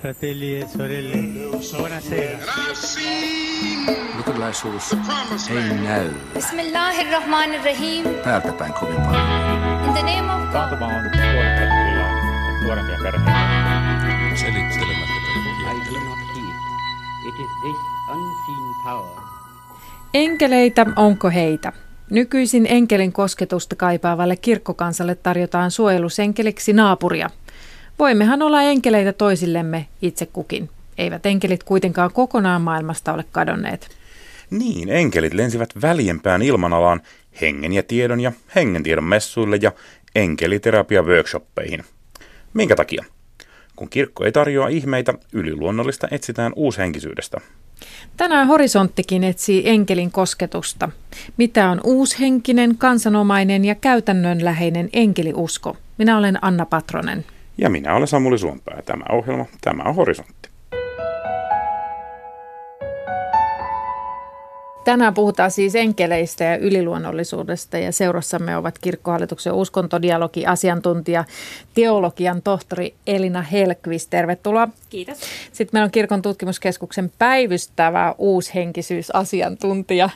Fratelli e sorelle, buonasera. Lutulaisuus ei näy. Bismillahirrahmanirrahim. Päältäpäin kovin paljon. Taantuma on nuorempia perheitä. Selittelemättä perheitä. Enkeleitä, onko heitä? Nykyisin enkelin kosketusta kaipaavalle kirkkokansalle tarjotaan suojelusenkeliksi naapuria. Voimmehan olla enkeleitä toisillemme itse kukin. Eivät enkelit kuitenkaan kokonaan maailmasta ole kadonneet. Niin, enkelit lensivät väljempään ilmanalaan hengen ja hengentiedon messuille ja enkeliterapia-workshoppeihin. Minkä takia? Kun kirkko ei tarjoa ihmeitä, yliluonnollista etsitään uushenkisyydestä. Tänään Horisonttikin etsii enkelin kosketusta. Mitä on uushenkinen, kansanomainen ja käytännönläheinen enkeliusko? Minä olen Anna Patronen. Ja minä olen Samuli Suonpää. Tämä ohjelma, tämä on Horisontti. Tänään puhutaan siis enkeleistä ja yliluonnollisuudesta, ja seurassamme ovat Kirkkohallituksen uskontodialogi-asiantuntija, teologian tohtori Elina Hellqvist. Tervetuloa. Kiitos. Sitten meillä on Kirkon tutkimuskeskuksen päivystävä uushenkisyysasiantuntija,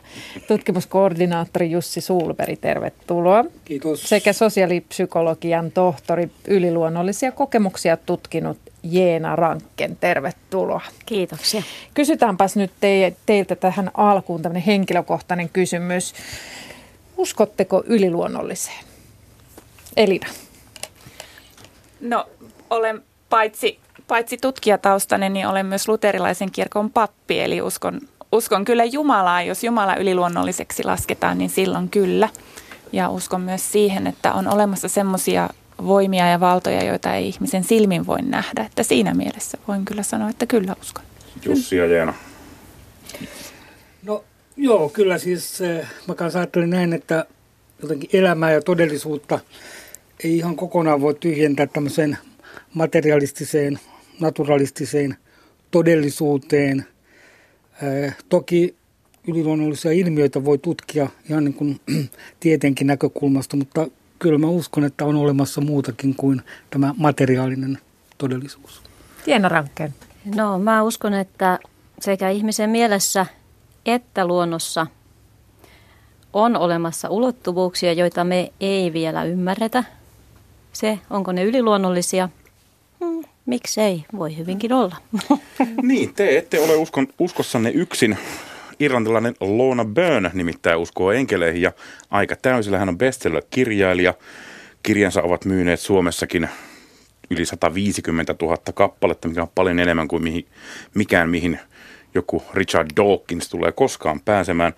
tutkimuskoordinaattori Jussi Sohlberg. Tervetuloa. Kiitos. Sekä sosiaalipsykologian tohtori, yliluonnollisia kokemuksia tutkinut Jeena Rancken, tervetuloa. Kiitoksia. Kysytäänpäs nyt teiltä tähän alkuun tämmöinen henkilökohtainen kysymys. Uskotteko yliluonnolliseen? Elina. No, olen paitsi tutkijataustainen, niin olen myös luterilaisen kirkon pappi, eli uskon kyllä Jumalaa. Jos Jumala yliluonnolliseksi lasketaan, niin silloin kyllä. Ja uskon myös siihen, että on olemassa semmoisia voimia ja valtoja, joita ei ihmisen silmin voi nähdä. Että siinä mielessä voin kyllä sanoa, että kyllä uskon. Jussi ja Jeena. No joo, kyllä siis mä kanssa ajattelin näin, että jotenkin elämää ja todellisuutta ei ihan kokonaan voi tyhjentää tämmöiseen materialistiseen, naturalistiseen todellisuuteen. Toki yliluonnollisia ilmiöitä voi tutkia ihan niin kuin tietenkin näkökulmasta, mutta kyllä mä uskon, että on olemassa muutakin kuin tämä materiaalinen todellisuus. Jeena Rancken. No, mä uskon, että sekä ihmisen mielessä että luonnossa on olemassa ulottuvuuksia, joita me ei vielä ymmärretä. Se, onko ne yliluonnollisia, miksei, voi hyvinkin olla. Niin, te ette ole uskossanne yksin. Irlantilainen Lorna Byrne nimittäin uskoo enkeleihin ja aika täysillä hän on bestseller-kirjailija. Kirjansa ovat myyneet Suomessakin yli 150 000 kappaletta, mikä on paljon enemmän kuin mihin joku Richard Dawkins tulee koskaan pääsemään.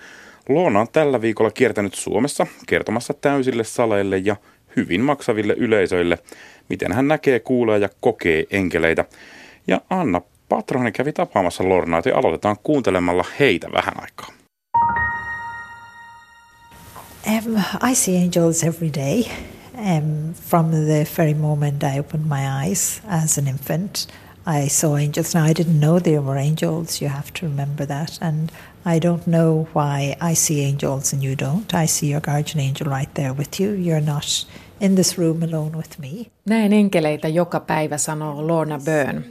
Lorna on tällä viikolla kiertänyt Suomessa kertomassa täysille saleille ja hyvin maksaville yleisöille, miten hän näkee, kuulee ja kokee enkeleitä. Ja Anna Patronen kävi tapaamassa Lornaa, ja aloitetaan kuuntelemalla heitä vähän aikaa. I see angels every day. From the very moment I opened my eyes as an infant, I saw angels. Now I didn't know they were angels, you have to remember that. And I don't know why I see angels and you don't. I see your guardian angel right there with you. You're not in this room alone with me. Näen enkeleitä joka päivä, sanoo Lorna Byrne.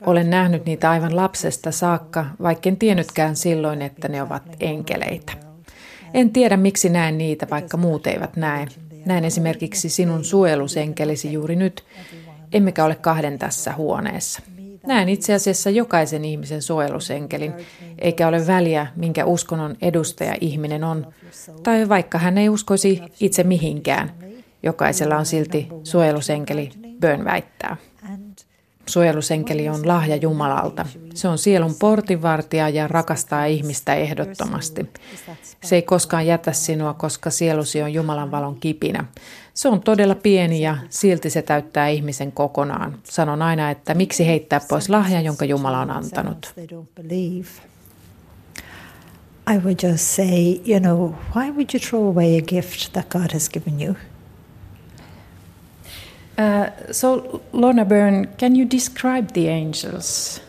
Olen nähnyt niitä aivan lapsesta saakka, vaikka en tiennytkään silloin, että ne ovat enkeleitä. En tiedä, miksi näen niitä, vaikka muut eivät näe. Näen esimerkiksi sinun suojelusenkelisi juuri nyt, emmekä ole kahden tässä huoneessa. Näen itse asiassa jokaisen ihmisen suojelusenkelin, eikä ole väliä, minkä uskonnon edustaja ihminen on, tai vaikka hän ei uskoisi itse mihinkään. Jokaisella on silti suojelusenkeli, Byrne väittää. Suojelusenkeli on lahja Jumalalta. Se on sielun portinvartija ja rakastaa ihmistä ehdottomasti. Se ei koskaan jätä sinua, koska sielusi on Jumalan valon kipinä. Se on todella pieni ja silti se täyttää ihmisen kokonaan. Sanon aina, että miksi heittää pois lahja, jonka Jumala on antanut. I would just say, you know, why would you throw away a gift that God has given you? So, Lorna Byrne, can you describe the angels?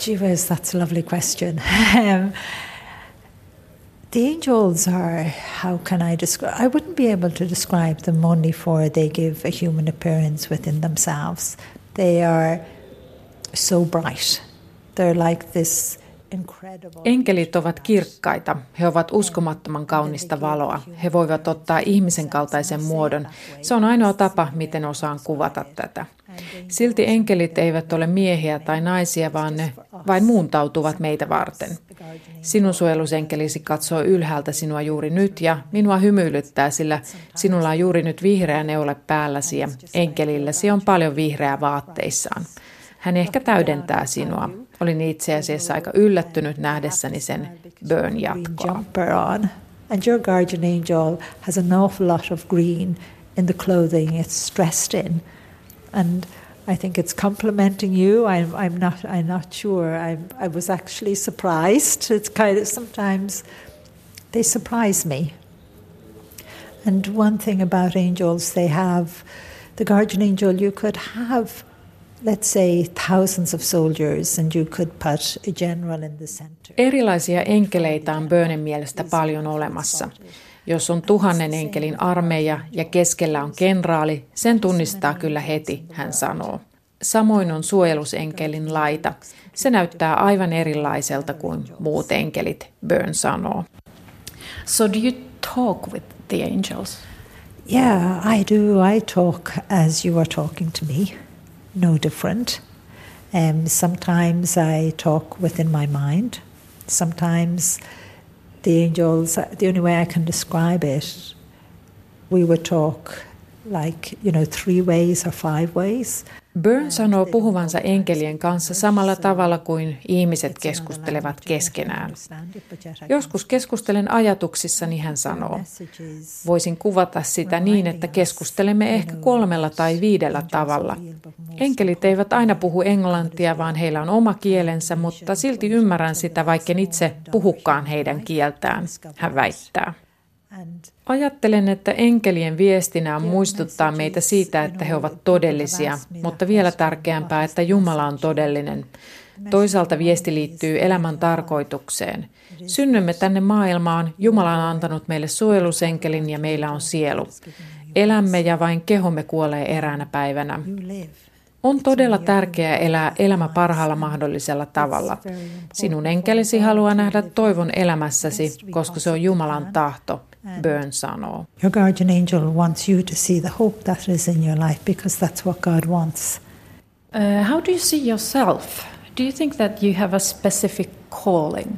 Gee whiz, that's a lovely question. The angels are, how can I describe? I wouldn't be able to describe them only for they give a human appearance within themselves. They are so bright. They're like this incredible... Enkelit ovat kirkkaita. He ovat uskomattoman kaunista valoa. He voivat ottaa ihmisen kaltaisen muodon. Se on ainoa tapa, miten osaan kuvata tätä. Silti enkelit eivät ole miehiä tai naisia, vaan ne vain muuntautuvat meitä varten. Sinun suojelusenkelisi katsoo ylhäältä sinua juuri nyt ja minua hymyilyttää, sillä sinulla on juuri nyt vihreä neule päälläsi ja enkelilläsi on paljon vihreää vaatteissaan. Hän ehkä täydentää sinua. Olin itse asiassa aika yllättynyt nähdessäni sen, Byrne jatkoa. And your guardian angel has an awful lot of green in the clothing it's dressed in. And I think it's complimenting you. I'm not sure. I was actually surprised. It's kind of sometimes they surprise me. And one thing about angels, they have the guardian angel. You could have, let's say, thousands of soldiers, and you could put a general in the center. Erilaisia enkeleitä on Byrnen mielestä paljon olemassa. Jos on 1,000 enkelin armeija ja keskellä on kenraali, sen tunnistaa kyllä heti, hän sanoo. Samoin on suojelusenkelin laita. Se näyttää aivan erilaiselta kuin muut enkelit, Byrne sanoo. So do you talk with the angels? Yeah, I do. I talk as you are talking to me. No different. Sometimes I talk within my mind. Sometimes... The angels, the only way I can describe it, we would talk like, you know, 3 ways or 5 ways. Byrne sanoo puhuvansa enkelien kanssa samalla tavalla kuin ihmiset keskustelevat keskenään. Joskus keskustelen ajatuksissani, hän sanoo. Voisin kuvata sitä niin, että keskustelemme ehkä 3 tai 5 tavalla. Enkelit eivät aina puhu englantia, vaan heillä on oma kielensä, mutta silti ymmärrän sitä, vaikken itse puhukaan heidän kieltään, hän väittää. Ajattelen, että enkelien viestinä on muistuttaa meitä siitä, että he ovat todellisia, mutta vielä tärkeämpää, että Jumala on todellinen. Toisaalta viesti liittyy elämän tarkoitukseen. Synnymme tänne maailmaan, Jumala on antanut meille suojelusenkelin ja meillä on sielu. Elämme ja vain kehomme kuolee eräänä päivänä. On todella tärkeää elää elämä parhaalla mahdollisella tavalla. Sinun enkelisi haluaa nähdä toivon elämässäsi, koska se on Jumalan tahto, Byrne sanoo. Your guardian angel wants you to see the hope that is in your life because that's what God wants. How do you see yourself? Do you think that you have a specific calling?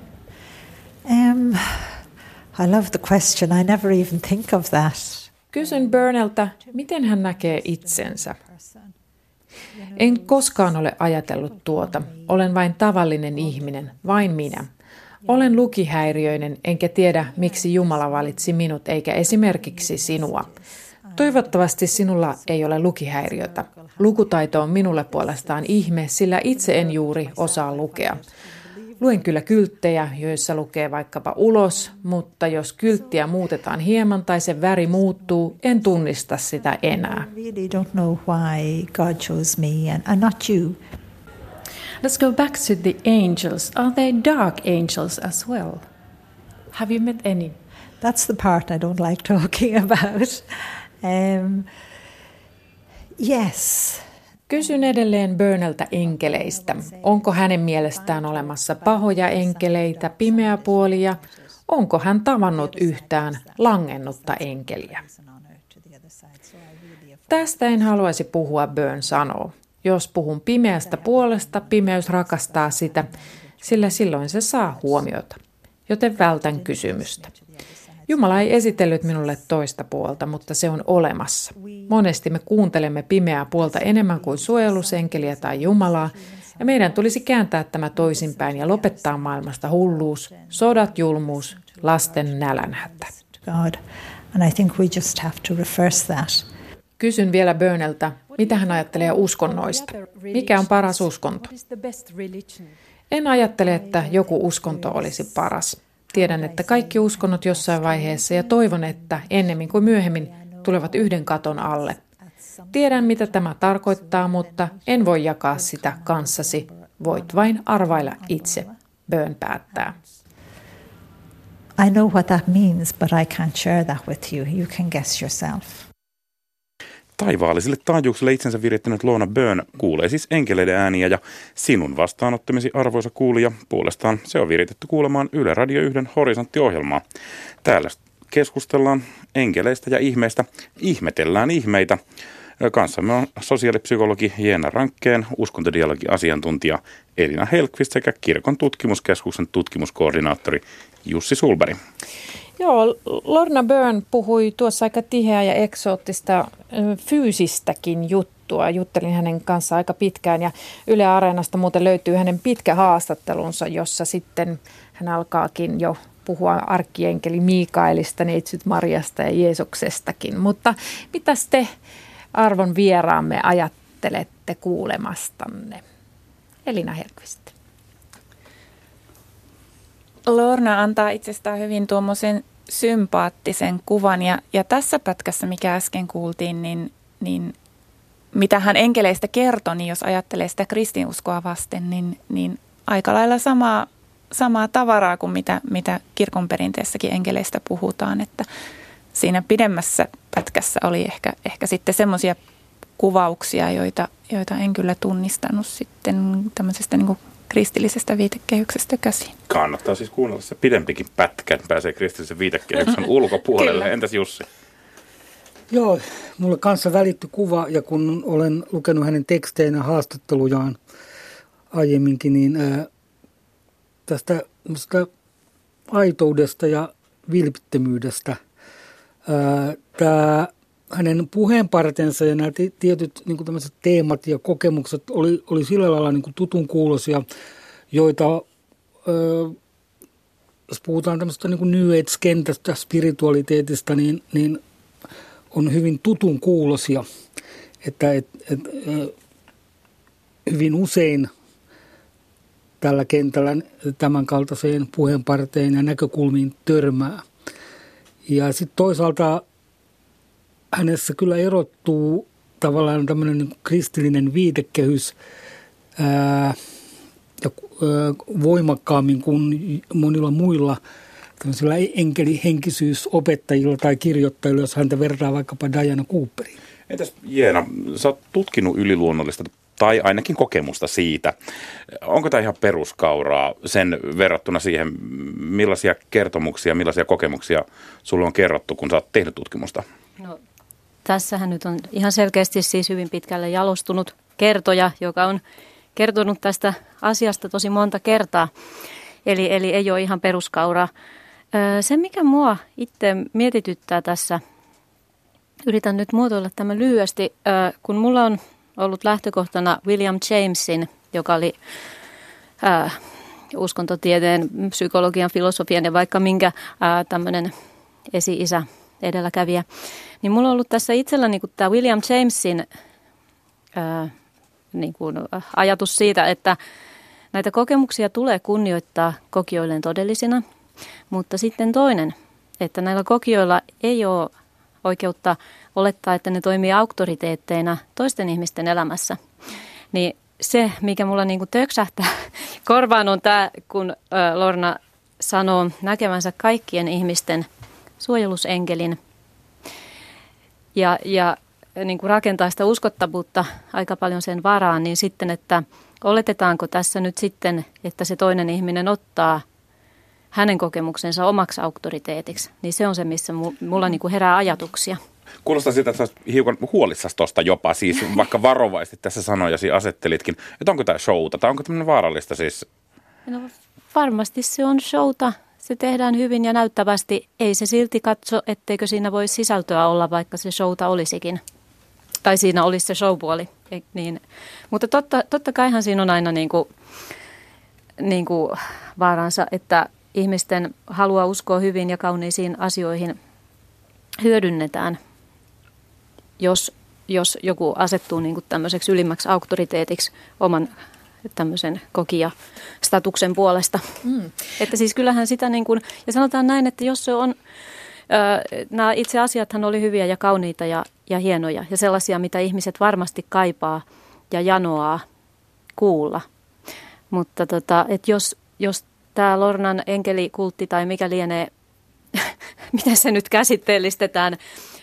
I love the question. I never even think of that. Kysyn Byrneltä, miten hän näkee itsensä. En koskaan ole ajatellut tuota. Olen vain tavallinen ihminen, vain minä. Olen lukihäiriöinen, enkä tiedä, miksi Jumala valitsi minut, eikä esimerkiksi sinua. Toivottavasti sinulla ei ole lukihäiriötä. Lukutaito on minulle puolestaan ihme, sillä itse en juuri osaa lukea. Luen kyllä kylttejä, joissa lukee vaikkapa ulos, mutta jos kylttiä muutetaan hieman tai sen väri muuttuu, en tunnista sitä enää. Let's go back to the angels. Are they dark angels as well? Have you met any? That's the part I don't like talking about. Yes. Kysyn edelleen Byrneltä enkeleistä. Onko hänen mielestään olemassa pahoja enkeleitä, pimeäpuolia? Onko hän tavannut yhtään langennutta enkeliä? Tästä en haluaisi puhua, Byrne sanoo. Jos puhun pimeästä puolesta, pimeys rakastaa sitä, sillä silloin se saa huomiota. Joten vältän kysymystä. Jumala ei esitellyt minulle toista puolta, mutta se on olemassa. Monesti me kuuntelemme pimeää puolta enemmän kuin suojelusenkeliä tai Jumalaa, ja meidän tulisi kääntää tämä toisinpäin ja lopettaa maailmasta hulluus, sodat, julmuus, lasten nälänhätä. Kysyn vielä Byrneltä, mitä hän ajattelee uskonnoista? Mikä on paras uskonto? En ajattele, että joku uskonto olisi paras. Tiedän, että kaikki uskonnot jossain vaiheessa ja toivon, että ennemmin kuin myöhemmin tulevat yhden katon alle. Tiedän, mitä tämä tarkoittaa, mutta en voi jakaa sitä kanssasi. Voit vain arvailla itse, Byrne päättää. I know what that means, but I can't share that with you. You can guess yourself. Taivaallisille taajuuksille itsensä virittänyt Lorna Byrne kuulee siis enkeleiden ääniä ja sinun vastaanottamisi arvoisa kuulija puolestaan se on viritetty kuulemaan Yle Radio 1 Horisontti-ohjelmaa. Täällä keskustellaan enkeleistä ja ihmeistä, ihmetellään ihmeitä. Kanssamme on sosiaalipsykologi Jeena Rancken, uskontodialogi-asiantuntija Elina Hellqvist sekä Kirkon tutkimuskeskuksen tutkimuskoordinaattori Jussi Sohlberg. Joo, Lorna Byrne puhui tuossa aika tiheää ja eksoottista fyysistäkin juttua. Juttelin hänen kanssaan aika pitkään ja Yle Areenasta muuten löytyy hänen pitkä haastattelunsa, jossa sitten hän alkaakin jo puhua arkkienkeli Miikaelista, neitsyt Marjasta ja Jeesuksestakin. Mutta mitäs te arvon vieraamme ajattelette kuulemastanne? Elina Hellqvist. Lorna antaa itsestään hyvin tuommoisen sympaattisen kuvan ja tässä pätkässä, mikä äsken kuultiin, niin mitä hän enkeleistä kertoi, niin jos ajattelee sitä kristinuskoa vasten, niin aika lailla samaa tavaraa kuin mitä kirkon perinteessäkin enkeleistä puhutaan, että siinä pidemmässä pätkässä oli ehkä sitten semmoisia kuvauksia, joita en kyllä tunnistanut sitten tämmöisestä niin kuin kristillisestä viitekehyksestä käsin. Kannattaa siis kuunnella se pidempikin pätkä, pääsee kristillisen viitekehyksen ulkopuolelle. Entäs Jussi? Joo, mulle kanssa välittyi kuva ja kun olen lukenut hänen teksteinä haastattelujaan aiemminkin, niin tästä aitoudesta ja vilpittömyydestä. Tämä hänen puheenpartensa ja nämä tietyt niin kuin tämmöiset teemat ja kokemukset oli sillä lailla niin kuin tutun kuuloisia, joita, jos puhutaan tämmöisestä niin kuin New Age-kentästä, spiritualiteetista, niin on hyvin tutun kuuloisia, että hyvin usein tällä kentällä tämän kaltaiseen puheenparteen ja näkökulmiin törmää. Ja sitten toisaalta hänessä kyllä erottuu tavallaan tämmöinen niin kuin kristillinen viitekehys voimakkaammin kuin monilla muilla tämmöisillä enkelihenkisyysopettajilla tai kirjoittajilla, jos häntä vertaa vaikkapa Diana Cooperiin. Entäs Jeena, sä oot tutkinut yliluonnollista tai ainakin kokemusta siitä. Onko tämä ihan peruskauraa sen verrattuna siihen, millaisia kertomuksia, millaisia kokemuksia sulle on kerrottu, kun sä oot tehnyt tutkimusta? No, tässähän nyt on ihan selkeästi siis hyvin pitkälle jalostunut kertoja, joka on kertonut tästä asiasta tosi monta kertaa. Eli ei ole ihan peruskauraa. Se, mikä mua itse mietityttää tässä, yritän nyt muotoilla tämän lyhyesti, kun mulla on ollut lähtökohtana William Jamesin, joka oli uskontotieteen, psykologian, filosofian ja vaikka minkä tämmöinen esi-isä edelläkävijä. Niin mulla on ollut tässä itsellä niin kuin tämä William Jamesin niin kuin ajatus siitä, että näitä kokemuksia tulee kunnioittaa kokijoilleen todellisina, mutta sitten toinen, että näillä kokijoilla ei ole oikeutta olettaa, että ne toimii auktoriteetteina toisten ihmisten elämässä. Niin se, mikä mulla niin kuin töksähtää korvaan on tämä, kun Lorna sanoo näkevänsä kaikkien ihmisten suojelusenkelin ja niin kuin rakentaa sitä uskottavuutta aika paljon sen varaan, niin sitten, että oletetaanko tässä nyt sitten, että se toinen ihminen ottaa hänen kokemuksensa omaksi auktoriteetiksi, niin se on se, missä mulla niin kuin herää ajatuksia. Kuulostaa siltä, että sä hiukan huolissasi tuosta jopa, siis vaikka varovaisesti tässä sanojasi asettelitkin, että onko tämä showta, tai onko tämmöinen vaarallista siis? No varmasti se on showta, se tehdään hyvin ja näyttävästi, ei se silti katso, etteikö siinä voi sisältöä olla, vaikka se showta olisikin, tai siinä olisi se showpuoli, niin. Mutta totta kaihan siinä on aina niin kuin vaaransa, että ihmisten halua uskoa hyvin ja kauniisiin asioihin hyödynnetään, jos joku asettuu niin kuin tämmöiseksi ylimmäksi auktoriteetiksi oman tämmöisen kokijastatuksen puolesta. Mm. Että siis kyllähän sitä niin kuin, ja sanotaan näin, että jos se on, nämä itse asiathan oli hyviä ja kauniita ja hienoja ja sellaisia, mitä ihmiset varmasti kaipaa ja janoaa kuulla. Mutta että jos tämä Lornan enkelikultti tai mikä lienee, miten se nyt käsitteellistetään,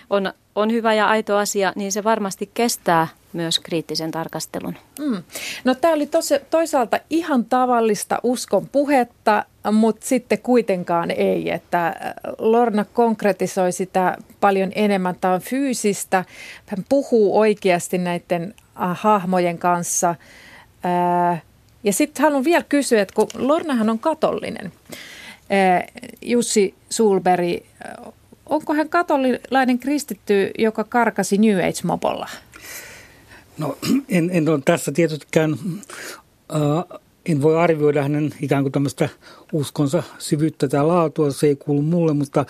on on hyvä ja aito asia, niin se varmasti kestää myös kriittisen tarkastelun. Mm. No tämä oli toisaalta ihan tavallista uskon puhetta, mutta sitten kuitenkaan ei, että Lorna konkretisoi sitä paljon enemmän. Tämä on fyysistä, hän puhuu oikeasti näiden hahmojen kanssa. Ja sitten haluan vielä kysyä, että kun Lornahan on katollinen, Jussi Sohlberg, onko hän katolilainen kristitty, joka karkasi New Age-mopolla? No en ole tässä tietystikään, en voi arvioida hänen ikään kuin tämmöistä uskonsa syvyyttä tai laatua, se ei kuulu mulle, mutta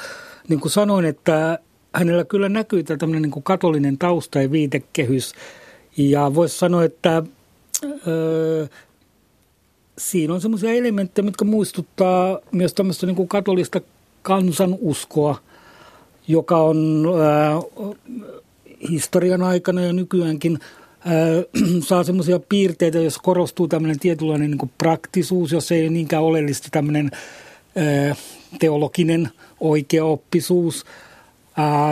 niin kuin sanoin, että hänellä kyllä näkyy tämmöinen niin kuin katolinen tausta ja viitekehys. Ja voisi sanoa, että siinä on semmoisia elementtejä, mitkä muistuttaa myös tämmöistä niin kuin katolista kansanuskoa, joka on historian aikana ja nykyäänkin saa semmoisia piirteitä, jos korostuu tämmöinen tietynlainen niin kuin praktisuus, jos ei ole niinkään oleellista tämmöinen teologinen oikeaoppisuus,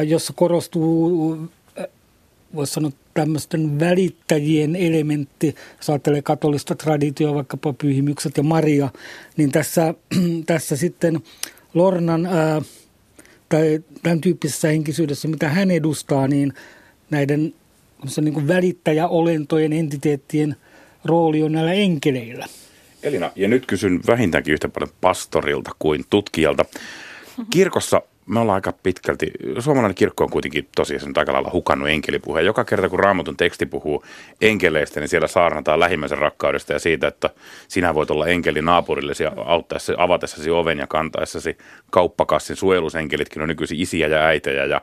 jossa korostuu, voisi sanoa, tämmöisten välittäjien elementti, jos ajattelee katolista traditioa, vaikkapa Pyhimykset ja Maria, niin tässä sitten Lornan tai tämän tyyppisessä henkisyydessä, mitä hän edustaa, niin näiden niin välittäjäolentojen, entiteettien rooli on näillä enkeleillä. Elina, ja nyt kysyn vähintäänkin yhtä paljon pastorilta kuin tutkijalta. Kirkossa me ollaan aika pitkälti, suomalainen kirkko on kuitenkin tosiaan aika lailla hukannut enkelipuheen. Joka kerta, kun Raamatun teksti puhuu enkeleistä, niin siellä saarnataan lähimmäisen rakkaudesta ja siitä, että sinä voit olla enkeli naapurillesi ja auttaessasi, avatessasi oven ja kantaessasi kauppakassin. Suojelusenkelitkin on nykyisin isiä ja äitejä ja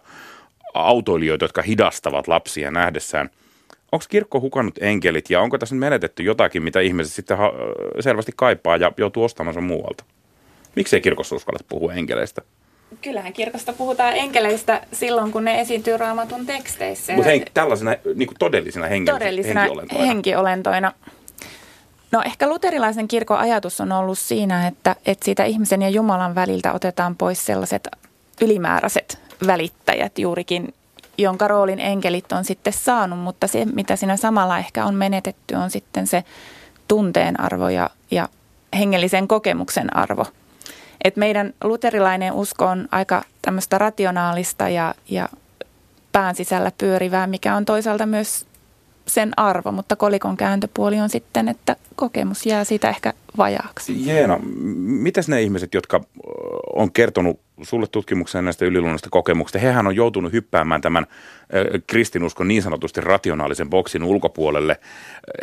autoilijoita, jotka hidastavat lapsia nähdessään. Onko kirkko hukannut enkelit ja onko tässä menetetty jotakin, mitä ihmiset sitten selvästi kaipaa ja joutuu ostamansa muualta? Miksei kirkossa uskalleta puhua enkeleistä? Kyllähän kirkosta puhutaan enkeleistä silloin, kun ne esiintyy Raamatun teksteissä. Mutta tällaisena niin kuin todellisena henkiolentoina. No ehkä luterilaisen kirkon ajatus on ollut siinä, että siitä ihmisen ja Jumalan väliltä otetaan pois sellaiset ylimääräiset välittäjät juurikin, jonka roolin enkelit on sitten saanut. Mutta se, mitä siinä samalla ehkä on menetetty, on sitten se tunteen arvo ja hengellisen kokemuksen arvo. Et meidän luterilainen usko on aika tämmöistä rationaalista ja pään sisällä pyörivää, mikä on toisaalta myös sen arvo, mutta kolikon kääntöpuoli on sitten, että kokemus jää siitä ehkä vajaaksi. Jeena, mitäs ne ihmiset, jotka on kertonut sulle tutkimukseen näistä yliluonnollista kokemuksista, hehän on joutunut hyppäämään tämän kristinuskon niin sanotusti rationaalisen boksin ulkopuolelle,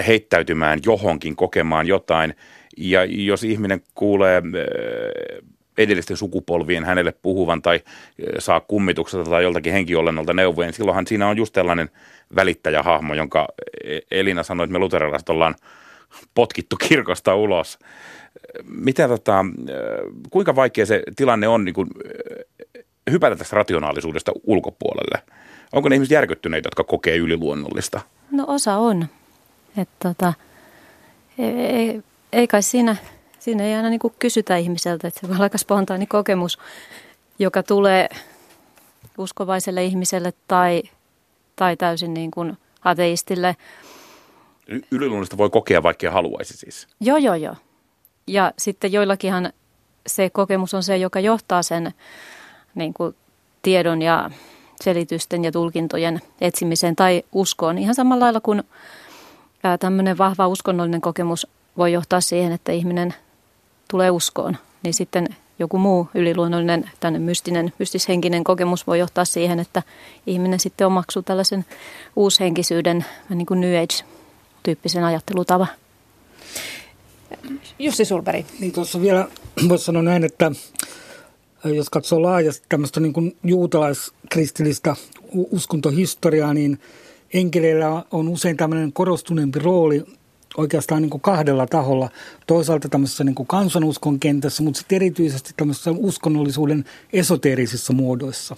heittäytymään johonkin, kokemaan jotain. Ja jos ihminen kuulee edellisten sukupolvien hänelle puhuvan tai saa kummituksesta tai joltakin henkiolennolta neuvoja, niin silloinhan siinä on just tällainen välittäjähahmo, jonka Elina sanoi, että me luterilaiset ollaan potkittu kirkosta ulos. Kuinka vaikea se tilanne on niin kuin hypätä tästä rationaalisuudesta ulkopuolelle? Onko ne ihmiset järkyttyneitä, jotka kokee yliluonnollista? No osa on. Ei kai siinä ei aina niin kuin kysytä ihmiseltä, että se voi olla aika spontaani kokemus, joka tulee uskovaiselle ihmiselle tai täysin niin kuin ateistille. Yliluonnollista voi kokea, vaikka haluaisi siis. Joo. Ja sitten joillakinhan se kokemus on se, joka johtaa sen niin kuin tiedon ja selitysten ja tulkintojen etsimiseen tai uskoon. Ihan samalla lailla kuin tämmöinen vahva uskonnollinen kokemus voi johtaa siihen, että ihminen tulee uskoon, niin sitten joku muu yliluonnollinen, mystishenkinen kokemus voi johtaa siihen, että ihminen sitten omaksuu tällaisen uushenkisyyden, niin kuin New Age-tyyppisen ajattelutavan. Jussi Sohlberg. Niin tuossa vielä voisi sanoa näin, että jos katsoo laajasti tämmöistä niin kuin juutalaiskristillistä uskontohistoriaa, niin enkeleillä on usein tämmöinen korostuneempi rooli oikeastaan niin kuin kahdella taholla. Toisaalta tämmöisessä niin kuin kansanuskon kentässä, mutta sitten erityisesti tämmöisessä uskonnollisuuden esoteerisissa muodoissa.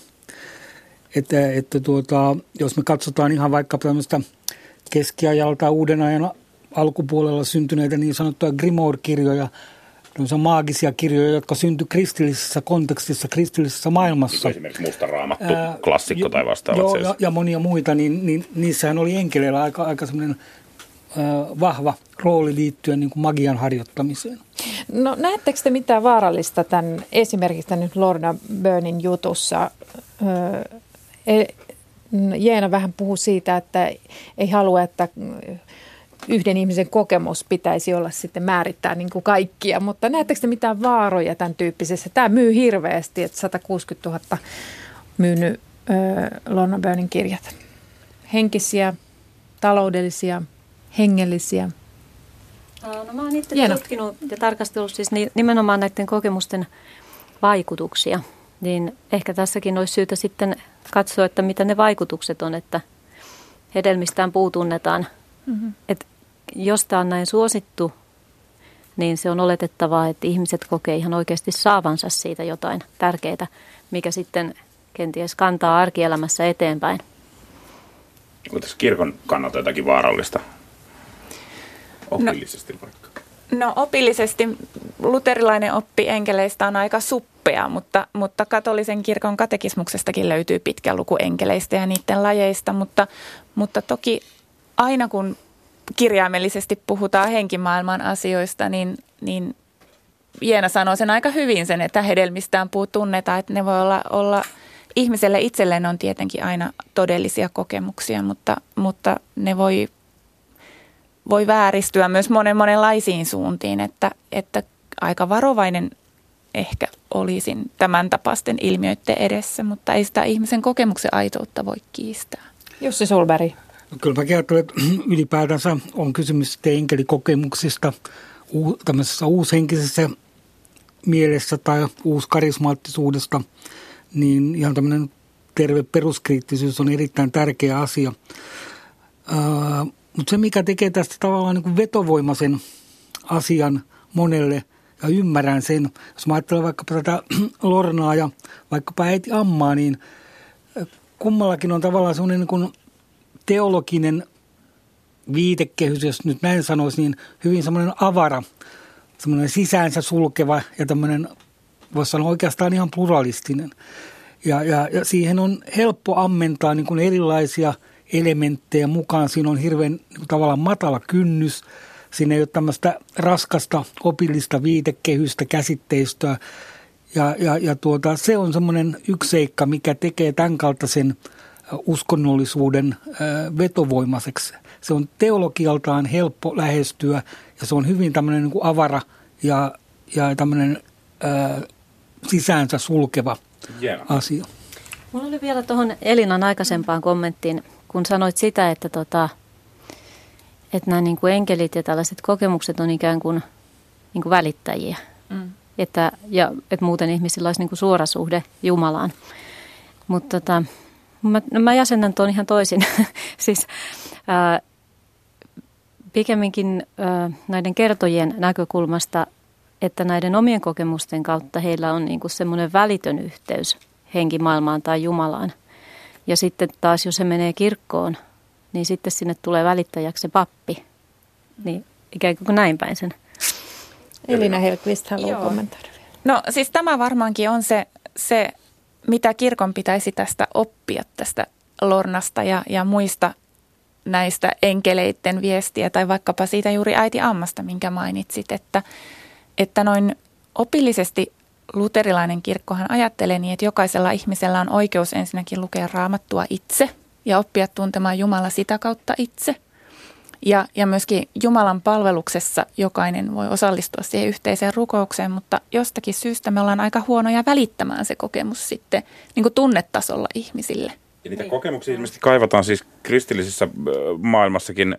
Jos me katsotaan ihan vaikka tämmöistä keskiajalta uuden ajan alkupuolella syntyneitä niin sanottuja grimoire-kirjoja, tämmöisiä maagisia kirjoja, jotka syntyi kristillisessä kontekstissa, kristillisessä maailmassa. Esimerkiksi Musta Raamattu, klassikko tai vastaavat. Joo, siis. Ja monia muita, niin niissähän oli enkeleillä aika semmoinen vahva rooli liittyen niin kuin magian harjoittamiseen. No näettekö te mitään vaarallista tämän, esimerkiksi tämän nyt Lorna Byrnen jutussa? Jeena vähän puhui siitä, että ei halua, että yhden ihmisen kokemus pitäisi olla sitten määrittää niin kuin kaikkia, mutta näettekö te mitään vaaroja tämän tyyppisessä? Tämä myy hirveästi, että 160 000 myynyt Lorna Byrnen kirjat. Henkisiä, taloudellisia, hengellisiä. No mä oon itse tutkinut ja tarkastellut siis nimenomaan näiden kokemusten vaikutuksia, niin ehkä tässäkin olisi syytä sitten katsoa, että mitä ne vaikutukset on, että hedelmistään puutunnetaan. Mm-hmm. Et jos tämä on näin suosittu, niin se on oletettavaa, että ihmiset kokee ihan oikeasti saavansa siitä jotain tärkeää, mikä sitten kenties kantaa arkielämässä eteenpäin. Onko tässä kirkon kannalta jotakin vaarallista? Opillisesti vaikka. No opillisesti luterilainen oppi enkeleistä on aika suppea, mutta katolisen kirkon katekismuksestakin löytyy pitkä luku enkeleistä ja niiden lajeista, mutta toki aina kun kirjaimellisesti puhutaan henkimaailman asioista, niin Jeena sanoo sen aika hyvin sen, että hedelmistään tunnetaan, että ne voi olla ihmiselle itselleen on tietenkin aina todellisia kokemuksia, mutta ne voi vääristyä myös monenlaisiin suuntiin, että aika varovainen ehkä olisin tämän tapaisten ilmiöiden edessä, mutta ei sitä ihmisen kokemuksen aitoutta voi kiistää. Jussi Sohlberg. Kyllä mä kertoo, että ylipäätänsä on kysymys enkelikokemuksista tämmöisessä uushenkisessä mielessä tai uuskarismaattisuudesta, niin ihan tämmöinen terve peruskriittisyys on erittäin tärkeä asia. Mutta se, mikä tekee tästä tavallaan niin kuin vetovoimaisen asian monelle, ja ymmärrän sen, jos mä ajattelen vaikkapa tätä Lornaa ja vaikkapa äiti Ammaa, niin kummallakin on tavallaan semmoinen niin kuin teologinen viitekehys, jos nyt näin sanoisi, niin hyvin semmoinen avara, semmoinen sisäänsä sulkeva ja tämmöinen, voisi sanoa oikeastaan ihan pluralistinen. Ja siihen on helppo ammentaa niin kuin erilaisia elementtejä mukaan. Siinä on hirveän tavallaan matala kynnys. Siinä ei ole tämmöistä raskasta opillista viitekehystä, käsitteistöä. Ja se on semmoinen yksi seikka, mikä tekee tämän kaltaisen uskonnollisuuden vetovoimaiseksi. Se on teologialtaan helppo lähestyä ja se on hyvin tämmöinen niin kuin avara ja tämmöinen sisäänsä sulkeva asia. Mulla oli vielä tuohon Elinan aikaisempaan kommenttiin, kun sanoit sitä, että nämä niin kuin enkelit ja tällaiset kokemukset on ikään kuin, välittäjiä. Mm. Että muuten ihmisillä olisi niin kuin suora suhde Jumalaan. Mutta mä jäsennän tuon ihan toisin. Siis pikemminkin näiden kertojien näkökulmasta, että näiden omien kokemusten kautta heillä on niin kuin semmoinen välitön yhteys henkimaailmaan tai Jumalaan. Ja sitten taas, jos se menee kirkkoon, niin sitten sinne tulee välittäjäksi se pappi. Niin ikään kuin näin päin sen. Elina Hellqvist haluaa kommentoida vielä. No siis tämä varmaankin on se mitä kirkon pitäisi tästä oppia, tästä Lornasta ja muista näistä enkeleiden viestiä. Tai vaikkapa siitä juuri äiti Ammasta, minkä mainitsit, että noin opillisesti luterilainen kirkkohan ajattelee niin, että jokaisella ihmisellä on oikeus ensinnäkin lukea Raamattua itse ja oppia tuntemaan Jumala sitä kautta itse. Ja myöskin Jumalan palveluksessa jokainen voi osallistua siihen yhteiseen rukoukseen, mutta jostakin syystä me ollaan aika huonoja välittämään se kokemus sitten niin kuin tunnetasolla ihmisille. Ja niitä kokemuksia ilmeisesti kaivataan siis kristillisessä maailmassakin.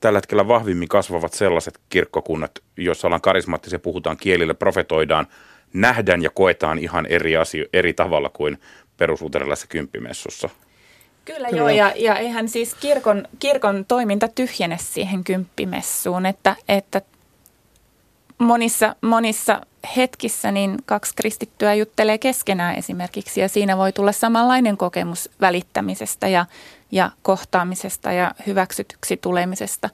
Tällä hetkellä vahvimmin kasvavat sellaiset kirkkokunnat, joissa ollaan karismaattisia, puhutaan kielillä, profetoidaan, nähdään ja koetaan ihan eri tavalla kuin perusluterilaisessa kymppimessussa. Kyllä. Joo, ja eihän siis kirkon toiminta tyhjene siihen kymppimessuun, että monissa hetkissä niin kaksi kristittyä juttelee keskenään esimerkiksi, ja siinä voi tulla samanlainen kokemus välittämisestä ja ja kohtaamisesta ja hyväksytyksi tulemisesta.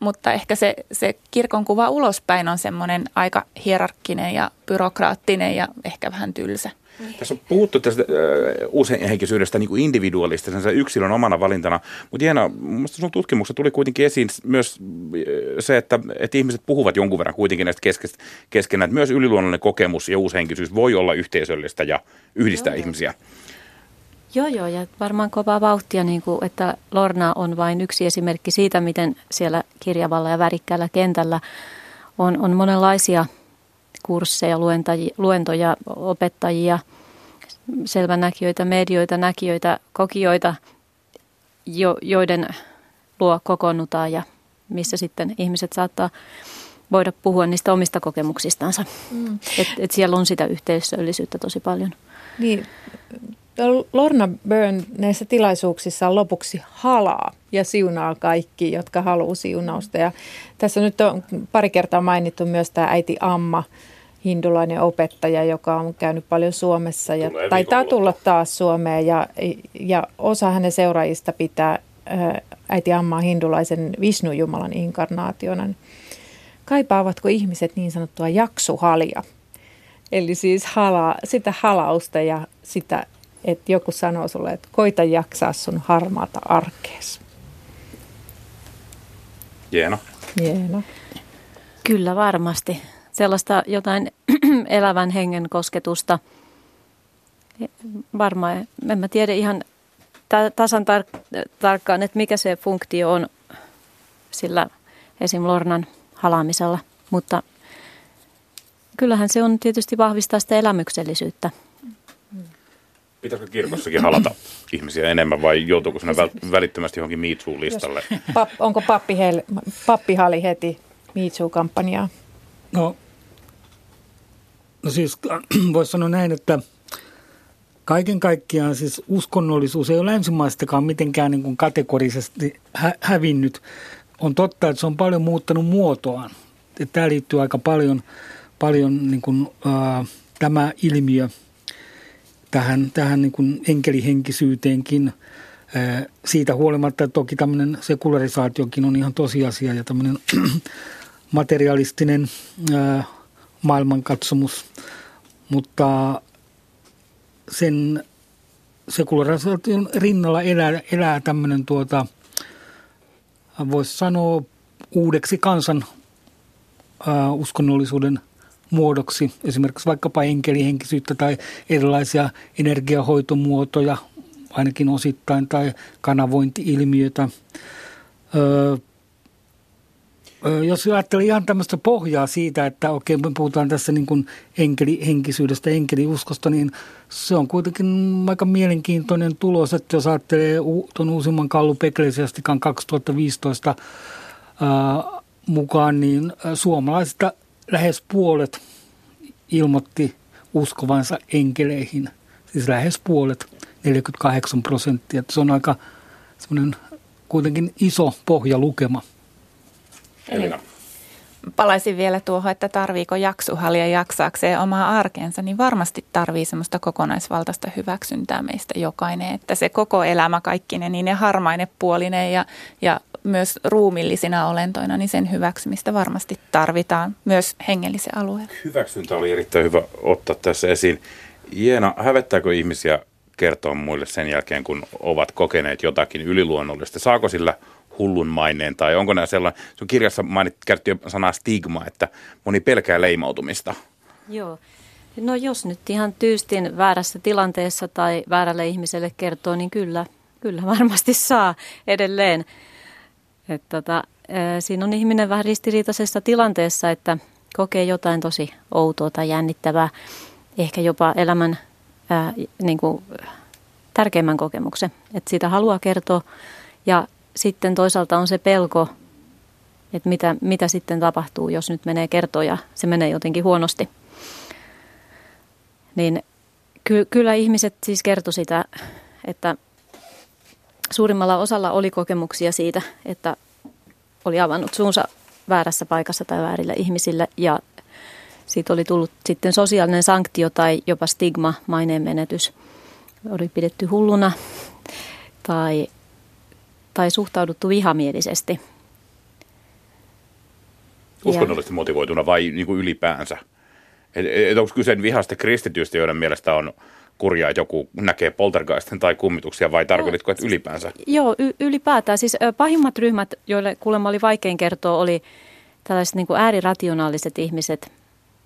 Mutta ehkä se kirkon kuva ulospäin on semmoinen aika hierarkkinen ja byrokraattinen ja ehkä vähän tylsä. Tässä on puhuttu tästä uushenkisyydestä niin kuin individualistisena yksilön omana valintana, mutta Jeena, minusta sun tutkimuksessa tuli kuitenkin esiin myös se, että ihmiset puhuvat jonkun verran kuitenkin näistä keskenään, että myös yliluonnollinen kokemus ja uushenkisyys voi olla yhteisöllistä ja yhdistää ihmisiä. Joo, ja varmaan kovaa vauhtia, niin kuin, että Lorna on vain yksi esimerkki siitä, miten siellä kirjavalla ja värikkäällä kentällä on monenlaisia kursseja, luentoja, opettajia, selvänäkijöitä, medioita, näkijöitä, kokijoita, joiden luo kokoonnutaan ja missä sitten ihmiset saattaa voida puhua niistä omista kokemuksistansa. Mm. Et siellä on sitä yhteisöllisyyttä tosi paljon. Niin. Lorna Byrne näissä tilaisuuksissa lopuksi halaa ja siunaa kaikki, jotka haluaa siunausta. Ja tässä nyt on pari kertaa mainittu myös tämä äiti Amma, hindulainen opettaja, joka on käynyt paljon Suomessa ja taitaa tulla taas Suomeen. Ja osa hänen seuraajista pitää äiti Ammaa hindulaisen Vishnu-jumalan inkarnaationa. Kaipaavatko ihmiset niin sanottua jaksuhalia? Eli siis sitä halausta ja sitä, että joku sanoo sulle, että koita jaksaa sun harmaata arkeesi. Jeena. Kyllä varmasti. Sellaista jotain elävän hengen kosketusta. Varmaan, en mä tiedä ihan tasan tarkkaan, että mikä se funktio on sillä esim. Lornan halaamisella. Mutta kyllähän se on tietysti vahvistaa sitä elämyksellisyyttä. Pitäisikö kirkossakin halata ihmisiä enemmän vai joutuuko sinä välittömästi johonkin Me Too-listalle? Onko pappihali heti Me Too-kampanjaa? No siis voisi sanoa näin, että kaiken kaikkiaan siis uskonnollisuus ei ole ensimmäistäkään mitenkään niin kuin kategorisesti hävinnyt. On totta, että se on paljon muuttanut muotoaan. Tämä liittyy aika paljon niin kuin, tämä ilmiö. Tähän niin kuin enkelihenkisyyteenkin, siitä huolimatta, että toki tämmöinen sekularisaatiokin on ihan tosiasia ja tämmöinen materialistinen maailmankatsomus, mutta sen sekularisaation rinnalla elää tämmöinen voisi sanoa uudeksi kansan uskonnollisuuden muodoksi, esimerkiksi vaikkapa enkelihenkisyyttä tai erilaisia energiahoitomuotoja ainakin osittain tai kanavointi-ilmiötä. Jos ajattelee ihan tämmöistä pohjaa siitä, että okei me puhutaan tässä niin kuin enkelihenkisyydestä, enkeliuskosta, niin se on kuitenkin aika mielenkiintoinen tulos, että jos ajattelee tuon uusimman Gallup Ecclesiastican 2015 mukaan, niin suomalaisista lähes puolet ilmoitti uskovansa enkeleihin, siis lähes puolet, 48%. Se on aika semmoinen kuitenkin iso pohjalukema. Eli palaisin vielä tuohon, että tarviiko jaksuhalia jaksaakseen omaa arkeensa, niin varmasti tarvii semmoista kokonaisvaltaista hyväksyntää meistä jokainen, että se koko elämä kaikkine, niin ne harmaine puoline ja myös ruumillisina olentoina, niin sen hyväksymistä varmasti tarvitaan myös hengellisen alueen. Hyväksyntä oli erittäin hyvä ottaa tässä esiin. Jeena, hävettääkö ihmisiä kertoa muille sen jälkeen, kun ovat kokeneet jotakin yliluonnollista? Saako sillä hullun maineen tai onko nämä sellainen, sun kirjassa käytettiin sanaa stigma, että moni pelkää leimautumista. Joo, no jos nyt ihan tyystin väärässä tilanteessa tai väärälle ihmiselle kertoo, niin kyllä varmasti saa edelleen. Siinä on ihminen vähän ristiriitaisessa tilanteessa, että kokee jotain tosi outoa tai jännittävää, ehkä jopa elämän niin kuin tärkeimmän kokemuksen. Että siitä haluaa kertoa ja sitten toisaalta on se pelko, että mitä sitten tapahtuu, jos nyt menee kertoa ja se menee jotenkin huonosti. Niin kyllä ihmiset siis kertoi sitä, että suurimmalla osalla oli kokemuksia siitä, että oli avannut suunsa väärässä paikassa tai väärillä ihmisillä ja siitä oli tullut sitten sosiaalinen sanktio tai jopa stigma, maineen menetys. Oli pidetty hulluna tai tai suhtauduttu vihamielisesti. Uskonnollisesti motivoituna vai niin kuin ylipäänsä? Onko kyse vihasta kristityistä, joiden mielestä on kurjaa, joku näkee poltergeisten tai kummituksia, vai tarkoititko, että ylipäänsä? Joo, ylipäätään. Siis pahimmat ryhmät, joille kuulemma oli vaikein kertoa, oli tällaiset niin kuin äärirationaaliset ihmiset,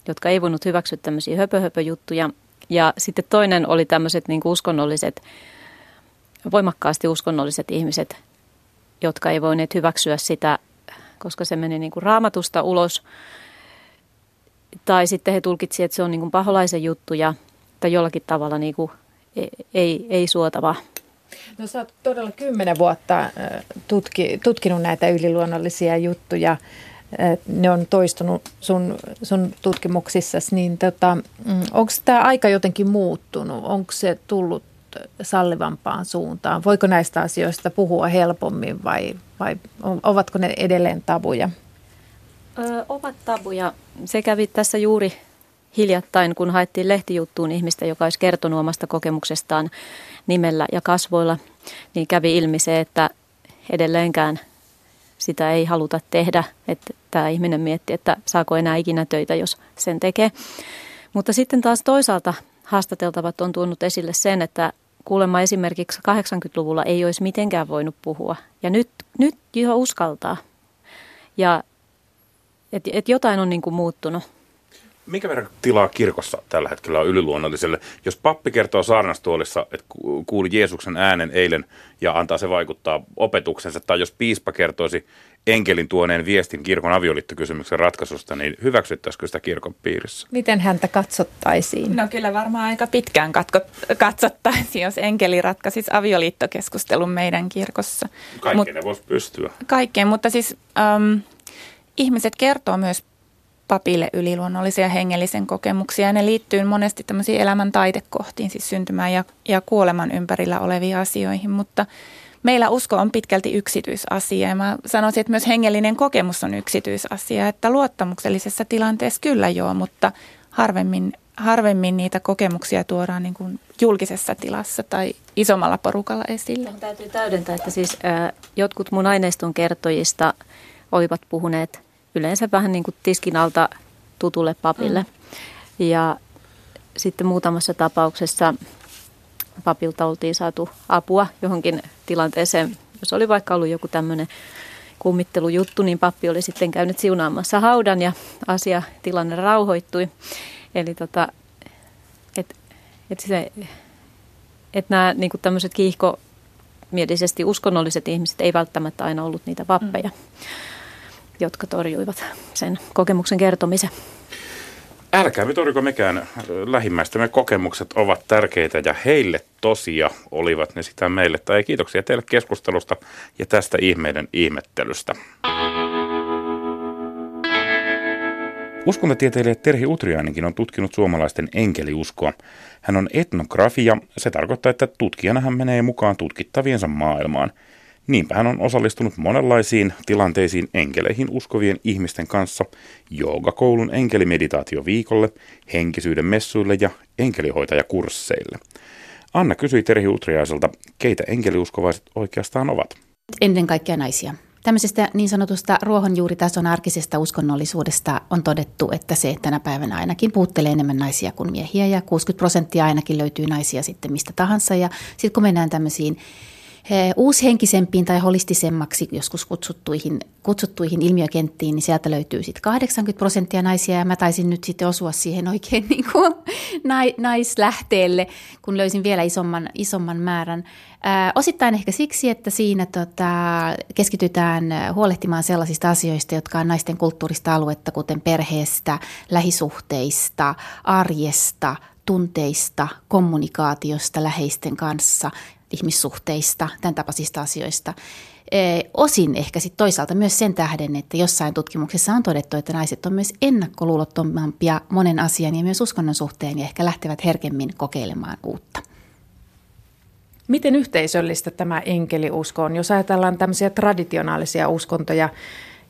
jotka ei voinut hyväksyä tämmöisiä höpö-höpö-juttuja. Ja sitten toinen oli tämmöiset niin kuin uskonnolliset, voimakkaasti uskonnolliset ihmiset, jotka ei voineet hyväksyä sitä, koska se meni niin kuin Raamatusta ulos. Tai sitten he tulkitsivat, että se on niin kuin paholaisen juttu ja tai jollakin tavalla niin kuin ei suotavaa. No sä oot todella 10 vuotta tutkinut näitä yliluonnollisia juttuja. Ne on toistunut sun tutkimuksissasi. Niin onko tämä aika jotenkin muuttunut? Onko se tullut sallivampaan suuntaan? Voiko näistä asioista puhua helpommin vai ovatko ne edelleen tabuja? Ovat tabuja. Se kävi tässä juuri hiljattain, kun haettiin lehtijuttuun ihmistä, joka olisi kertonut omasta kokemuksestaan nimellä ja kasvoilla, niin kävi ilmi se, että edelleenkään sitä ei haluta tehdä. Että tämä ihminen mietti, että saako enää ikinä töitä, jos sen tekee. Mutta sitten taas toisaalta haastateltavat on tuonut esille sen, että kuulemma esimerkiksi 80-luvulla ei olisi mitenkään voinut puhua. Ja nyt jo uskaltaa. Ja että jotain on niin kuin muuttunut. Minkä verran tilaa kirkossa tällä hetkellä on yliluonnolliselle? Jos pappi kertoo saarnastuolissa, että kuuli Jeesuksen äänen eilen ja antaa se vaikuttaa opetuksensa, tai jos piispa kertoisi enkelin tuoneen viestin kirkon avioliittokysymyksen ratkaisusta, niin hyväksyttäisikö sitä kirkon piirissä? Miten häntä katsottaisiin? No kyllä varmaan aika pitkään katsottaisiin, jos enkeli ratkaisisi avioliittokeskustelun meidän kirkossa. Kaikkeen ne voisi pystyä. Kaikkeen, mutta siis ihmiset kertoo myös papille yliluonnollisia hengellisen kokemuksia, ja ne liittyy monesti tämmöisiin elämän taitekohtiin, siis syntymään ja kuoleman ympärillä oleviin asioihin, mutta meillä usko on pitkälti yksityisasia, ja mä sanoisin, että myös hengellinen kokemus on yksityisasia, että luottamuksellisessa tilanteessa kyllä joo, mutta harvemmin niitä kokemuksia tuodaan niin kuin julkisessa tilassa tai isommalla porukalla esille. Minun täytyy täydentää, että siis jotkut mun aineiston kertojista olivat puhuneet yleensä vähän niin kuin tiskin alta tutulle papille. Ja sitten muutamassa tapauksessa papilta oltiin saatu apua johonkin tilanteeseen. Jos oli vaikka ollut joku tämmöinen kummittelujuttu, niin pappi oli sitten käynyt siunaamassa haudan ja tilanne rauhoittui. Eli että nämä niin kuin tämmöiset kiihkomielisesti uskonnolliset ihmiset ei välttämättä aina ollut niitä pappeja, jotka torjuivat sen kokemuksen kertomisen. Älkää me torjuko mekään lähimmäistämme. Kokemukset ovat tärkeitä ja heille tosia olivat ne sitä meille. Tai kiitoksia teille keskustelusta ja tästä ihmeiden ihmettelystä. Uskontatieteilijä Terhi Utriainenkin on tutkinut suomalaisten enkeliuskoa. Hän on etnografi ja se tarkoittaa, että tutkijana hän menee mukaan tutkittaviensa maailmaan. Niinpä hän on osallistunut monenlaisiin tilanteisiin enkeleihin uskovien ihmisten kanssa joogakoulun enkelimeditaatioviikolle, henkisyyden messuille ja enkelihoitajakursseille. Anna kysyi Terhi Utriaiselta, keitä enkeliuskovaiset oikeastaan ovat? Ennen kaikkea naisia. Tämmöisestä niin sanotusta ruohonjuuritason arkisesta uskonnollisuudesta on todettu, että se tänä päivänä ainakin puuttelee enemmän naisia kuin miehiä ja 60% ainakin löytyy naisia sitten mistä tahansa ja sitten kun mennään tämmöisiin uushenkisempiin tai holistisemmaksi joskus kutsuttuihin ilmiökenttiin, niin sieltä löytyy sitten 80% naisia ja mä taisin nyt sitten osua siihen oikein niin kuin naislähteelle, kun löysin vielä isomman määrän. Osittain ehkä siksi, että siinä keskitytään huolehtimaan sellaisista asioista, jotka on naisten kulttuurista aluetta, kuten perheestä, lähisuhteista, arjesta, tunteista, kommunikaatiosta läheisten kanssa – ihmissuhteista, tämän tapaisista asioista. Osin ehkä sitten toisaalta myös sen tähden, että jossain tutkimuksessa on todettu, että naiset on myös ennakkoluulottomampia monen asian ja myös uskonnon suhteen ja ehkä lähtevät herkemmin kokeilemaan uutta. Miten yhteisöllistä tämä enkeliusko on? Jos ajatellaan tämmöisiä traditionaalisia uskontoja,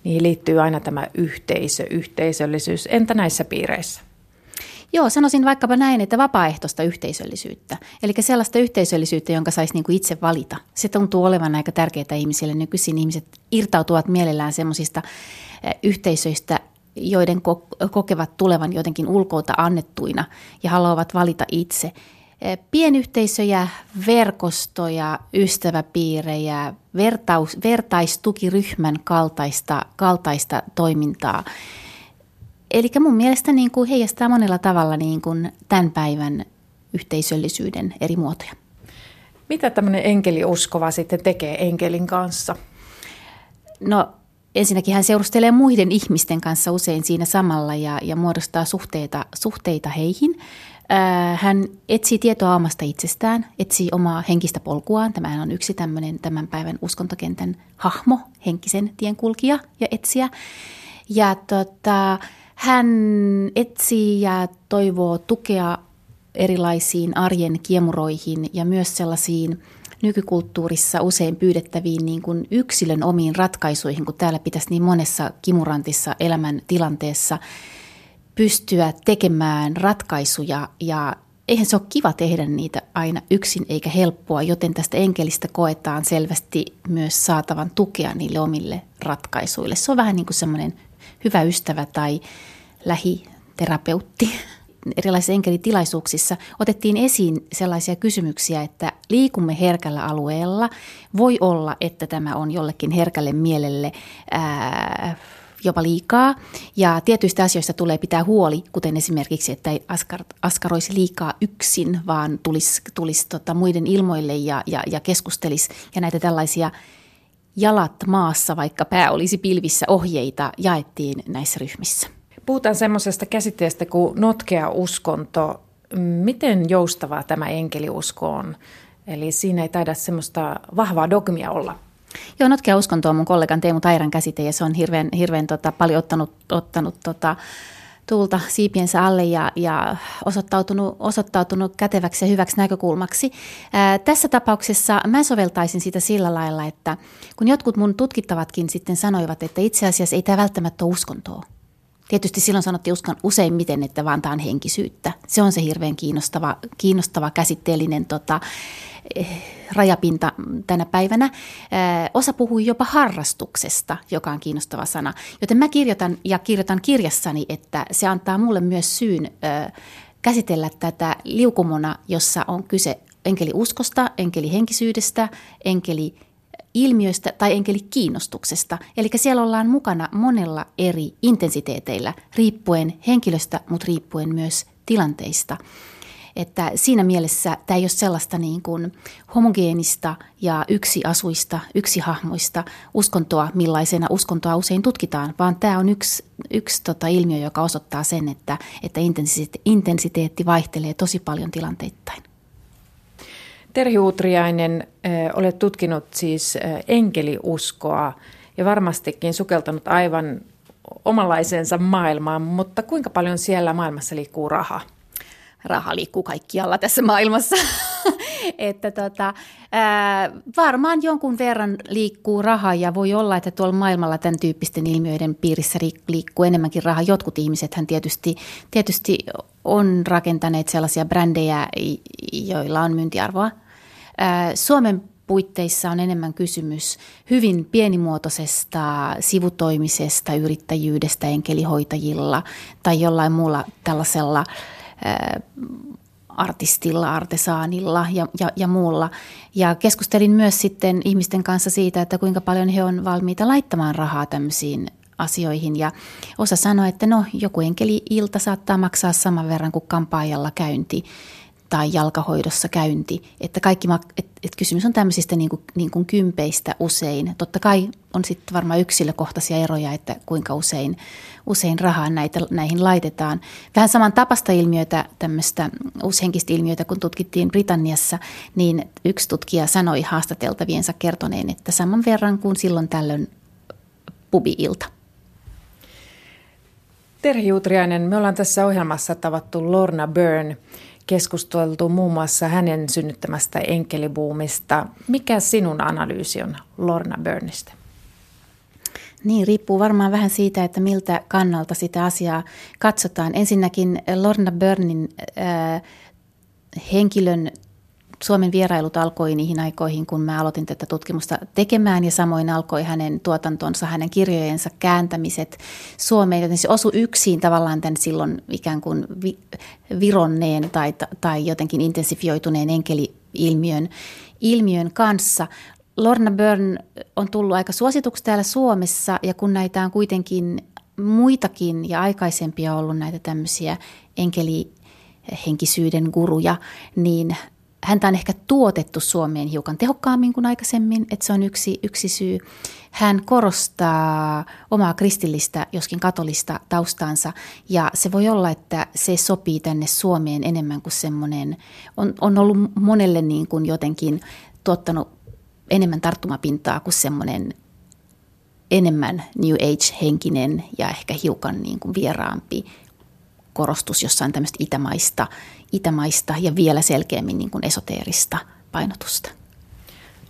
niihin liittyy aina tämä yhteisöllisyys. Entä näissä piireissä? Joo, sanoisin vaikkapa näin, että vapaaehtoista yhteisöllisyyttä. Eli sellaista yhteisöllisyyttä, jonka saisi niin kuin itse valita. Se tuntuu olevan aika tärkeää ihmisille. Nykyisin ihmiset irtautuvat mielellään semmoisista yhteisöistä, joiden kokevat tulevan jotenkin ulkoilta annettuina ja haluavat valita itse. Pienyhteisöjä, verkostoja, ystäväpiirejä, vertaistukiryhmän kaltaista toimintaa. Eli mun mielestä niin kuin heijastaa monella tavalla niin kuin tämän päivän yhteisöllisyyden eri muotoja. Mitä tämmöinen enkeliuskova sitten tekee enkelin kanssa? No ensinnäkin hän seurustelee muiden ihmisten kanssa usein siinä samalla ja muodostaa suhteita heihin. Hän etsii tietoa omasta itsestään, etsii omaa henkistä polkuaan. Tämähän on yksi tämmöinen tämän päivän uskontokentän hahmo, henkisen tienkulkija ja etsijä. Ja hän etsii ja toivoo tukea erilaisiin arjen kiemuroihin ja myös sellaisiin nykykulttuurissa usein pyydettäviin niin kuin yksilön omiin ratkaisuihin, kun täällä pitäisi niin monessa kimurantissa elämäntilanteessa pystyä tekemään ratkaisuja ja eihän se ole kiva tehdä niitä aina yksin eikä helppoa, joten tästä enkelistä koetaan selvästi myös saatavan tukea niille omille ratkaisuille. Se on vähän niin kuin semmoinen hyvä ystävä tai lähiterapeutti. Erilaisissa enkelitilaisuuksissa otettiin esiin sellaisia kysymyksiä, että liikumme herkällä alueella. Voi olla, että tämä on jollekin herkälle mielelle jopa liikaa ja tietyistä asioista tulee pitää huoli, kuten esimerkiksi, että ei askaroisi liikaa yksin, vaan tulisi muiden ilmoille ja keskustelisi ja näitä tällaisia jalat maassa, vaikka pää olisi pilvissä ohjeita jaettiin näissä ryhmissä. Puhutaan semmoisesta käsitteestä kuin notkea uskonto. Miten joustavaa tämä enkeliusko on? Eli siinä ei taida semmoista vahvaa dogmia olla. Joo, notkea uskonto on mun kollegan Teemu Tairan käsite ja se on hirveän paljon ottanut tuulta siipiensä alle ja osoittautunut käteväksi ja hyväksi näkökulmaksi. Tässä tapauksessa mä soveltaisin sitä sillä lailla, että kun jotkut mun tutkittavatkin sitten sanoivat, että itse asiassa ei tämä välttämättä ole uskontoa. Tietysti silloin sanottiin useimmiten, että vaan tämä on henkisyyttä. Se on se hirveän kiinnostava käsitteellinen rajapinta tänä päivänä. Osa puhui jopa harrastuksesta, joka on kiinnostava sana. Joten mä kirjoitan kirjassani, että se antaa mulle myös syyn käsitellä tätä liukumona, jossa on kyse enkeliuskosta, enkelihenkisyydestä, enkeliilmiöstä tai enkelikiinnostuksesta. Eli siellä ollaan mukana monella eri intensiteeteillä, riippuen henkilöstä, mutta riippuen myös tilanteista. Että siinä mielessä tämä ei ole sellaista niin kuin homogeenista ja yksiasuista, yksihahmoista uskontoa, millaisena uskontoa usein tutkitaan, vaan tämä on yksi ilmiö, joka osoittaa sen, että intensiteetti vaihtelee tosi paljon tilanteittain. Terhi Utriainen, olet tutkinut siis enkeliuskoa ja varmastikin sukeltanut aivan omanlaiseensa maailmaan, mutta kuinka paljon siellä maailmassa liikkuu rahaa? Raha liikkuu kaikkialla tässä maailmassa, että varmaan jonkun verran liikkuu rahaa ja voi olla, että tuolla maailmalla tämän tyyppisten ilmiöiden piirissä liikkuu enemmänkin rahaa. Jotkut ihmisethän tietysti on rakentaneet sellaisia brändejä, joilla on myyntiarvoa. Suomen puitteissa on enemmän kysymys hyvin pienimuotoisesta sivutoimisesta, yrittäjyydestä enkelihoitajilla tai jollain muulla tällaisella artistilla, artesaanilla ja muulla. Ja keskustelin myös sitten ihmisten kanssa siitä, että kuinka paljon he on valmiita laittamaan rahaa tämmöisiin asioihin. Ja osa sanoi, että no joku enkeli-ilta saattaa maksaa saman verran kuin kampaajalla käynti tai jalkahoidossa käynti. Että kysymys on tämmöisistä niin kuin kympeistä usein. Totta kai on sitten varmaan yksilökohtaisia eroja, että kuinka usein rahaa näihin laitetaan. Vähän saman tapasta ilmiötä, tämmöistä uushenkistä ilmiötä, kun tutkittiin Britanniassa, niin yksi tutkija sanoi haastateltaviensa kertoneen, että saman verran kuin silloin tällöin pubi-ilta. Terhi Utriainen, me ollaan tässä ohjelmassa tavattu Lorna Byrne. Keskusteltu muun muassa hänen synnyttämästä enkelibuumista. Mikä sinun analyysi on Lorna Byrnestä? Niin, riippuu varmaan vähän siitä, että miltä kannalta sitä asiaa katsotaan. Ensinnäkin Lorna Byrnen henkilön Suomen vierailut alkoi niihin aikoihin, kun mä aloitin tätä tutkimusta tekemään, ja samoin alkoi hänen tuotantonsa, hänen kirjojensa kääntämiset Suomeen, joten se osui yksin tavallaan tämän silloin ikään kuin vironneen tai jotenkin intensifioituneen enkeli-ilmiön kanssa. Lorna Byrne on tullut aika suosituksi täällä Suomessa, ja kun näitä on kuitenkin muitakin ja aikaisempia ollut näitä tämmöisiä enkelihenkisyyden guruja, niin häntä on ehkä tuotettu Suomeen hiukan tehokkaammin kuin aikaisemmin, että se on yksi syy. Hän korostaa omaa kristillistä, joskin katolista taustansa, ja se voi olla, että se sopii tänne Suomeen enemmän kuin semmoinen, on ollut monelle niin kuin jotenkin tuottanut enemmän tarttumapintaa kuin semmoinen enemmän New Age-henkinen ja ehkä hiukan niin kuin vieraampi korostus jossain tämmöistä itämaista ja vielä selkeämmin niin kuin esoteerista painotusta.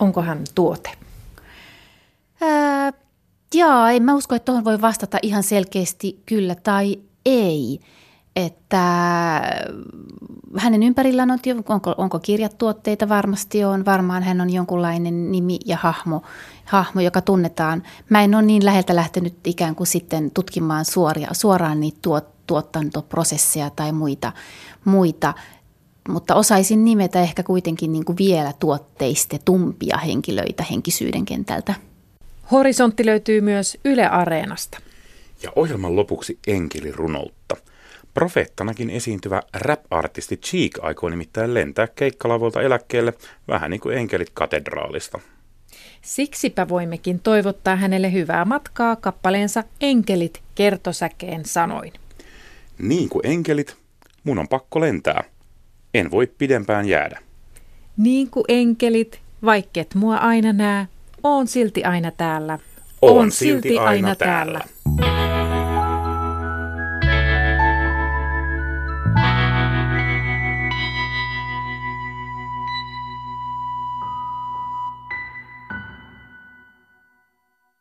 Onko hän tuote? En mä usko, että tuohon voi vastata ihan selkeästi kyllä tai ei. Että hänen ympärillään on, onko kirjatuotteita, varmasti on, varmaan hän on jonkunlainen nimi ja hahmo, joka tunnetaan. Mä en ole niin läheltä lähtenyt ikään kuin sitten tutkimaan suoraan niitä tuotantoprosesseja tai muita, mutta osaisin nimetä ehkä kuitenkin niin kuin vielä tuotteistetumpia henkilöitä henkisyyden kentältä. Horisontti löytyy myös Yle Areenasta. Ja ohjelman lopuksi enkelirunoutta. Profeettanakin esiintyvä rap-artisti Cheek aikoo nimittäin lentää keikkalavoilta eläkkeelle vähän niin kuin enkelit katedraalista. Siksipä voimmekin toivottaa hänelle hyvää matkaa kappaleensa Enkelit kertosäkeen sanoin. Niin kuin enkelit, mun on pakko lentää. En voi pidempään jäädä. Niin kuin enkelit, vaikket mua aina näe, oon silti aina täällä. Oon silti aina täällä.